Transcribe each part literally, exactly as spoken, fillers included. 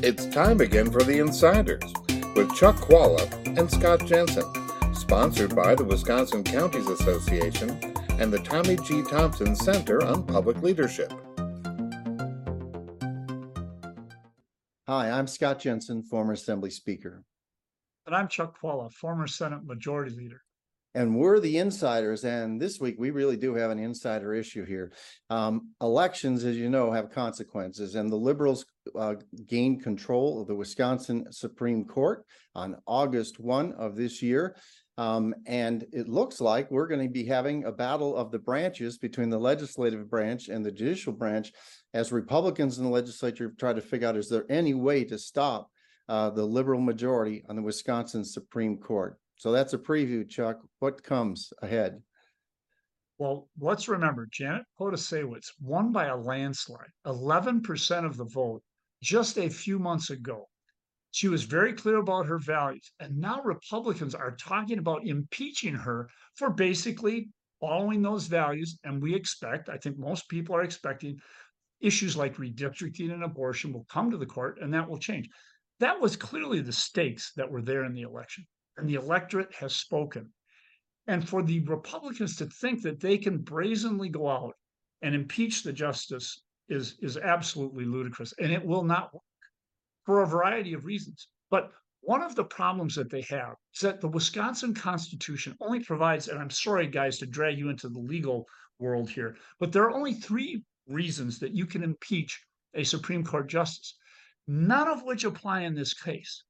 It's time again for The Insiders with Chuck Chvala and Scott Jensen, sponsored by the Wisconsin Counties Association and the Tommy G. Thompson Center on Public Leadership. Hi, I'm Scott Jensen, former Assembly Speaker. And I'm Chuck Chvala, former Senate Majority Leader. And we're the insiders, and this week we really do have an insider issue here. Um, elections, as you know, have consequences, and the Liberals uh, gained control of the Wisconsin Supreme Court on August first of this year, um, and it looks like we're going to be having a battle of the branches between the legislative branch and the judicial branch as Republicans in the legislature try to figure out, is there any way to stop uh, the Liberal majority on the Wisconsin Supreme Court? So that's a preview, Chuck. What comes ahead? Well, let's remember, Janet Protasiewicz won by a landslide, eleven percent of the vote, just a few months ago. She was very clear about her values, and now Republicans are talking about impeaching her for basically following those values, and we expect, I think most people are expecting, issues like redistricting and abortion will come to the court, and that will change. That was clearly the stakes that were there in the election. And the electorate has spoken. And for the Republicans to think that they can brazenly go out and impeach the justice is, is absolutely ludicrous, and it will not work for a variety of reasons. But one of the problems that they have is that the Wisconsin Constitution only provides, and I'm sorry, guys, to drag you into the legal world here, but there are only three reasons that you can impeach a Supreme Court justice, none of which apply in this case.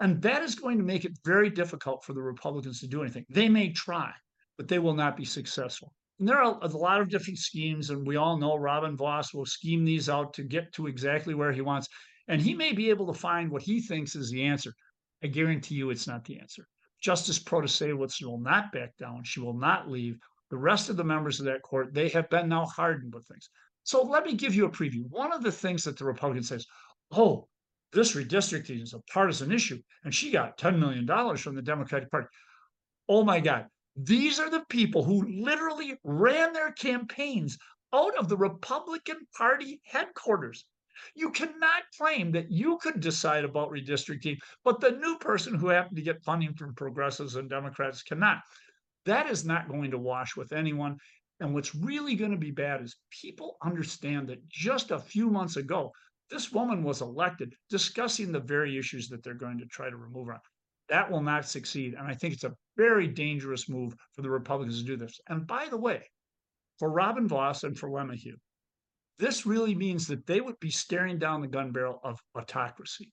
And that is going to make it very difficult for the Republicans to do anything. They may try, but they will not be successful. And there are a lot of different schemes, and we all know Robin Voss will scheme these out to get to exactly where he wants. And he may be able to find what he thinks is the answer. I guarantee you it's not the answer. Justice Protasiewicz will not back down. She will not leave. The rest of the members of that court, they have been now hardened with things. So let me give you a preview. One of the things that the Republican says, oh, this redistricting is a partisan issue, and she got ten million dollars from the Democratic Party. Oh, my God. These are the people who literally ran their campaigns out of the Republican Party headquarters. You cannot claim that you could decide about redistricting, but the new person who happened to get funding from progressives and Democrats cannot. That is not going to wash with anyone. And what's really going to be bad is people understand that just a few months ago, this woman was elected discussing the very issues that they're going to try to remove her on. That will not succeed. And I think it's a very dangerous move for the Republicans to do this. And by the way, for Robin Voss and for LeMahieu, this really means that they would be staring down the gun barrel of autocracy.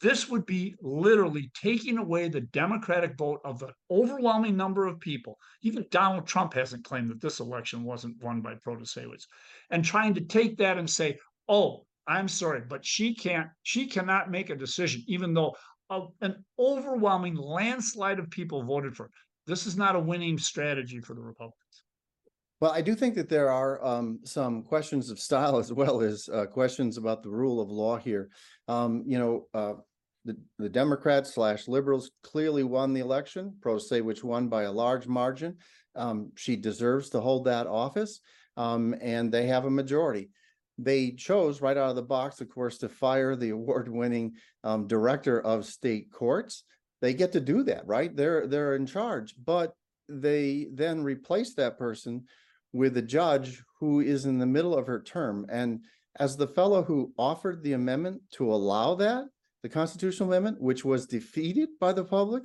This would be literally taking away the Democratic vote of the overwhelming number of people. Even Donald Trump hasn't claimed that this election wasn't won by Protasiewicz. And trying to take that and say, oh, I'm sorry, but she can't, she cannot make a decision, even though a, an overwhelming landslide of people voted for it. This is not a winning strategy for the Republicans. Well, I do think that there are um, some questions of style as well as uh, questions about the rule of law here. Um, you know, uh, the, the Democrats slash liberals clearly won the election. Protasiewicz won by a large margin. Um, she deserves to hold that office, um, and they have a majority. They chose right out of the box, of course, to fire the award-winning um, director of state courts. They get to do that, right? They're they're in charge, but they then replace that person with a judge who is in the middle of her term. And as the fellow who offered the amendment to allow that, the constitutional amendment, which was defeated by the public,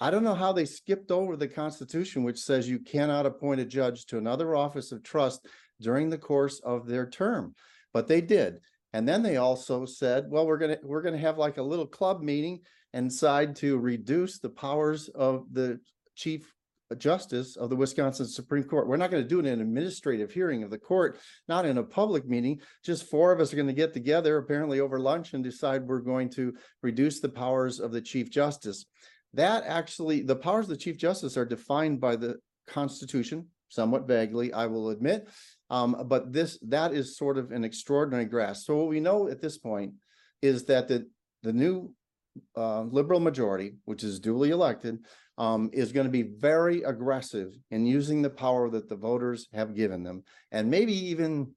I don't know how they skipped over the Constitution, which says you cannot appoint a judge to another office of trust during the course of their term, but they did. And then they also said, well, we're going to we're going to have like a little club meeting and decide to reduce the powers of the chief justice of the Wisconsin Supreme Court. We're not going to do an administrative hearing of the court, not in a public meeting. Just four of us are going to get together, apparently over lunch, and decide we're going to reduce the powers of the chief justice. That actually, the powers of the chief justice are defined by the Constitution, somewhat vaguely, I will admit. Um, but this that is sort of an extraordinary grasp. So what we know at this point is that the, the new uh, liberal majority, which is duly elected, um, is going to be very aggressive in using the power that the voters have given them, and maybe even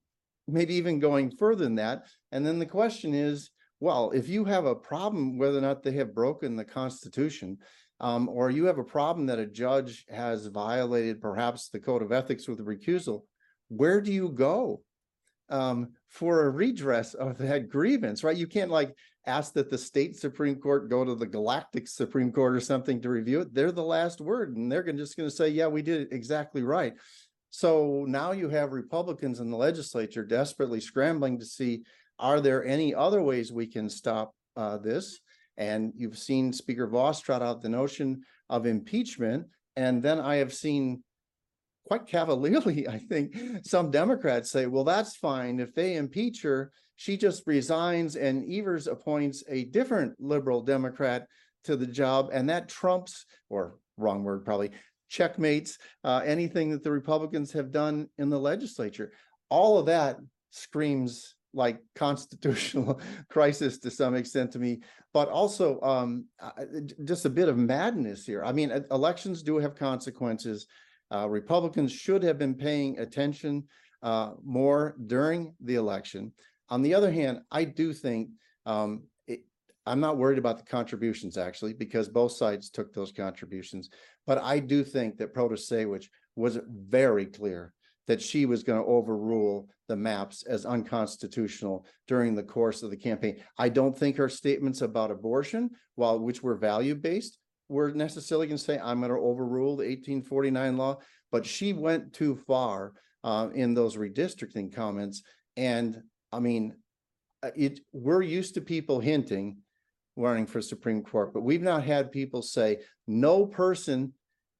maybe even going further than that. And then the question is, Well, if you have a problem whether or not they have broken the Constitution, um, or you have a problem that a judge has violated perhaps the code of ethics with recusal, where do you go um, for a redress of that grievance, right? You can't like ask that the state Supreme Court go to the galactic Supreme Court or something to review it. They're the last word, and they're just going to say, yeah, we did it exactly right. So now you have Republicans in the legislature desperately scrambling to see, are there any other ways we can stop uh, this? And you've seen Speaker Voss trot out the notion of impeachment. And then I have seen quite cavalierly, I think, some Democrats say, well, that's fine. If they impeach her, she just resigns, and Evers appoints a different liberal Democrat to the job. And that trumps, or wrong word probably, checkmates uh, anything that the Republicans have done in the legislature. All of that screams like constitutional crisis to some extent to me, but also um, just a bit of madness here. I mean, elections do have consequences. Uh, Republicans should have been paying attention uh, more during the election. On the other hand, I do think um, I'm not worried about the contributions, actually, because both sides took those contributions. But I do think that Protasiewicz was very clear that she was going to overrule the maps as unconstitutional during the course of the campaign. I don't think her statements about abortion, while which were value-based, were necessarily going to say, I'm going to overrule the eighteen forty-nine law. But she went too far uh, in those redistricting comments. And, I mean, it, we're used to people hinting running for Supreme Court, but we've not had people say no person,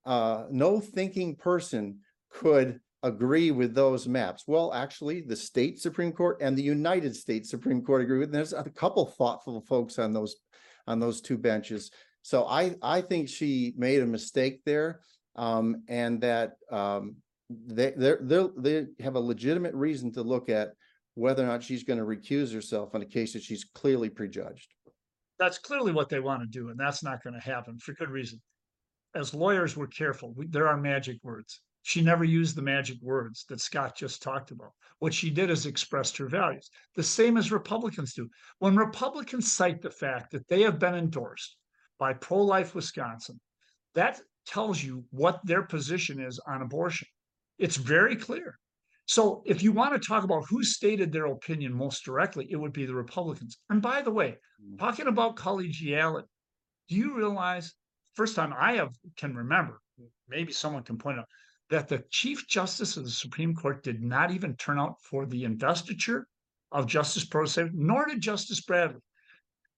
uh, no thinking person could agree with those maps. Well, actually, the state Supreme Court and the United States Supreme Court agree with them. There's a couple thoughtful folks on those on those two benches. So I I think she made a mistake there, um, and that um, they they they have a legitimate reason to look at whether or not she's going to recuse herself on a case that she's clearly prejudged. That's clearly what they want to do, and that's not going to happen for good reason. As lawyers, we're careful. We, there are magic words. She never used the magic words that Scott just talked about. What she did is expressed her values, the same as Republicans do. When Republicans cite the fact that they have been endorsed by Pro-Life Wisconsin, that tells you what their position is on abortion. It's very clear. So if you want to talk about who stated their opinion most directly, it would be the Republicans. And by the way, talking about collegiality, do you realize, first time I have can remember, maybe someone can point out, that the Chief Justice of the Supreme Court did not even turn out for the investiture of Justice Protasiewicz, nor did Justice Bradley.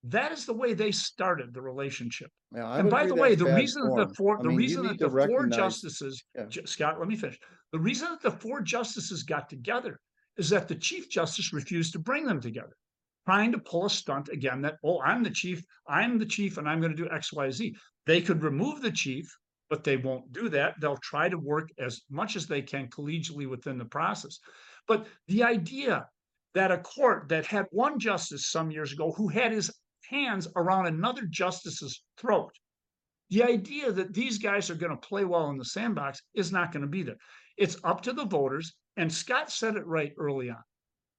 That is the way they started the relationship. Now, and by the way, the reason form. that the four, I mean, the reason that the recognize... four justices, yeah. J- Scott, let me finish. The reason that the four justices got together is that the Chief Justice refused to bring them together, trying to pull a stunt again that, oh, I'm the chief, I'm the chief, and I'm going to do X, Y, Z. They could remove the chief, but they won't do that. They'll try to work as much as they can collegially within the process. But the idea that a court that had one justice some years ago who had his hands around another justice's throat, the idea that these guys are going to play well in the sandbox is not going to be there. It's up to the voters. And Scott said it right early on.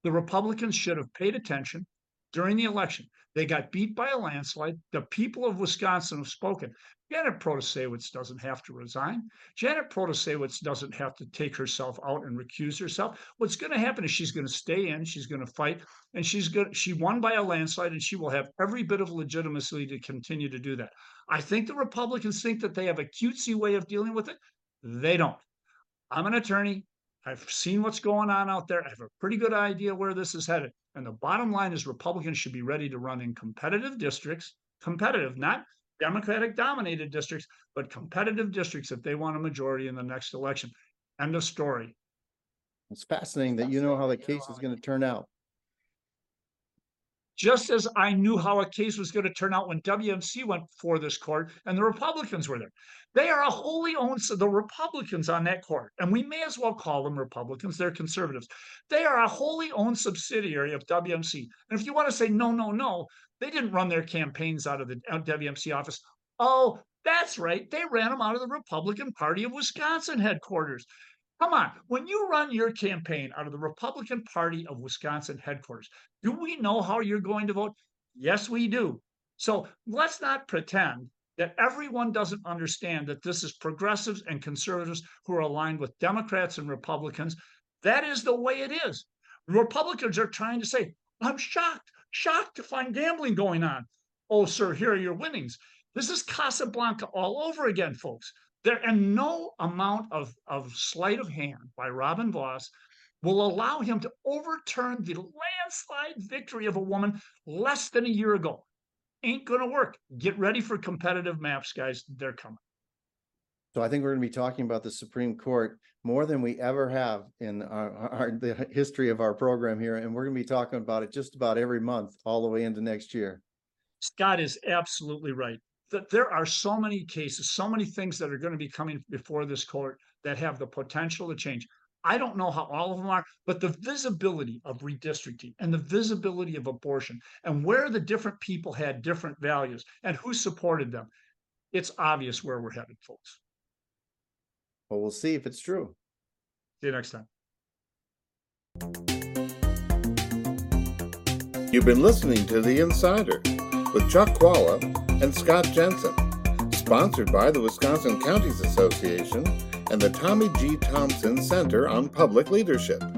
The Republicans should have paid attention during the election. They got beat by a landslide. The people of Wisconsin have spoken. Janet Protasiewicz doesn't have to resign. Janet Protasiewicz doesn't have to take herself out and recuse herself. What's going to happen is she's going to stay in, she's going to fight, and she's going to, she won by a landslide, and she will have every bit of legitimacy to continue to do that. I think the Republicans think that they have a cutesy way of dealing with it. They don't. I'm an attorney. I've seen what's going on out there. I have a pretty good idea where this is headed. And the bottom line is Republicans should be ready to run in competitive districts, competitive, not Democratic-dominated districts, but competitive districts if they want a majority in the next election. End of story. It's fascinating that you know how the case is going to turn out. Just as I knew how a case was going to turn out when W M C went before this court and the Republicans were there. They are a wholly owned, so the Republicans on that court, and we may as well call them Republicans, they're conservatives. They are a wholly owned subsidiary of W M C. And if you want to say, no, no, no, they didn't run their campaigns out of the W M C office. Oh, that's right. They ran them out of the Republican Party of Wisconsin headquarters. Come on, when you run your campaign out of the Republican Party of Wisconsin headquarters, do we know how you're going to vote? Yes, we do. So let's not pretend that everyone doesn't understand that this is progressives and conservatives who are aligned with Democrats and Republicans. That is the way it is. Republicans are trying to say, I'm shocked, shocked to find gambling going on. Oh, sir, here are your winnings. This is Casablanca all over again, folks. There, and no amount of, of sleight of hand by Robin Voss will allow him to overturn the landslide victory of a woman less than a year ago. Ain't going to work. Get ready for competitive maps, guys. They're coming. So I think we're going to be talking about the Supreme Court more than we ever have in our, our, the history of our program here. And we're going to be talking about it just about every month all the way into next year. Scott is absolutely right. That there are so many cases, so many things that are going to be coming before this court that have the potential to change. I don't know how all of them are, but the visibility of redistricting and the visibility of abortion and where the different people had different values and who supported them, it's obvious where we're headed, folks. Well, we'll see if it's true. See you next time. You've been listening to The Insider with Chuck Chvala and Scott Jensen, sponsored by the Wisconsin Counties Association and the Tommy G. Thompson Center on Public Leadership.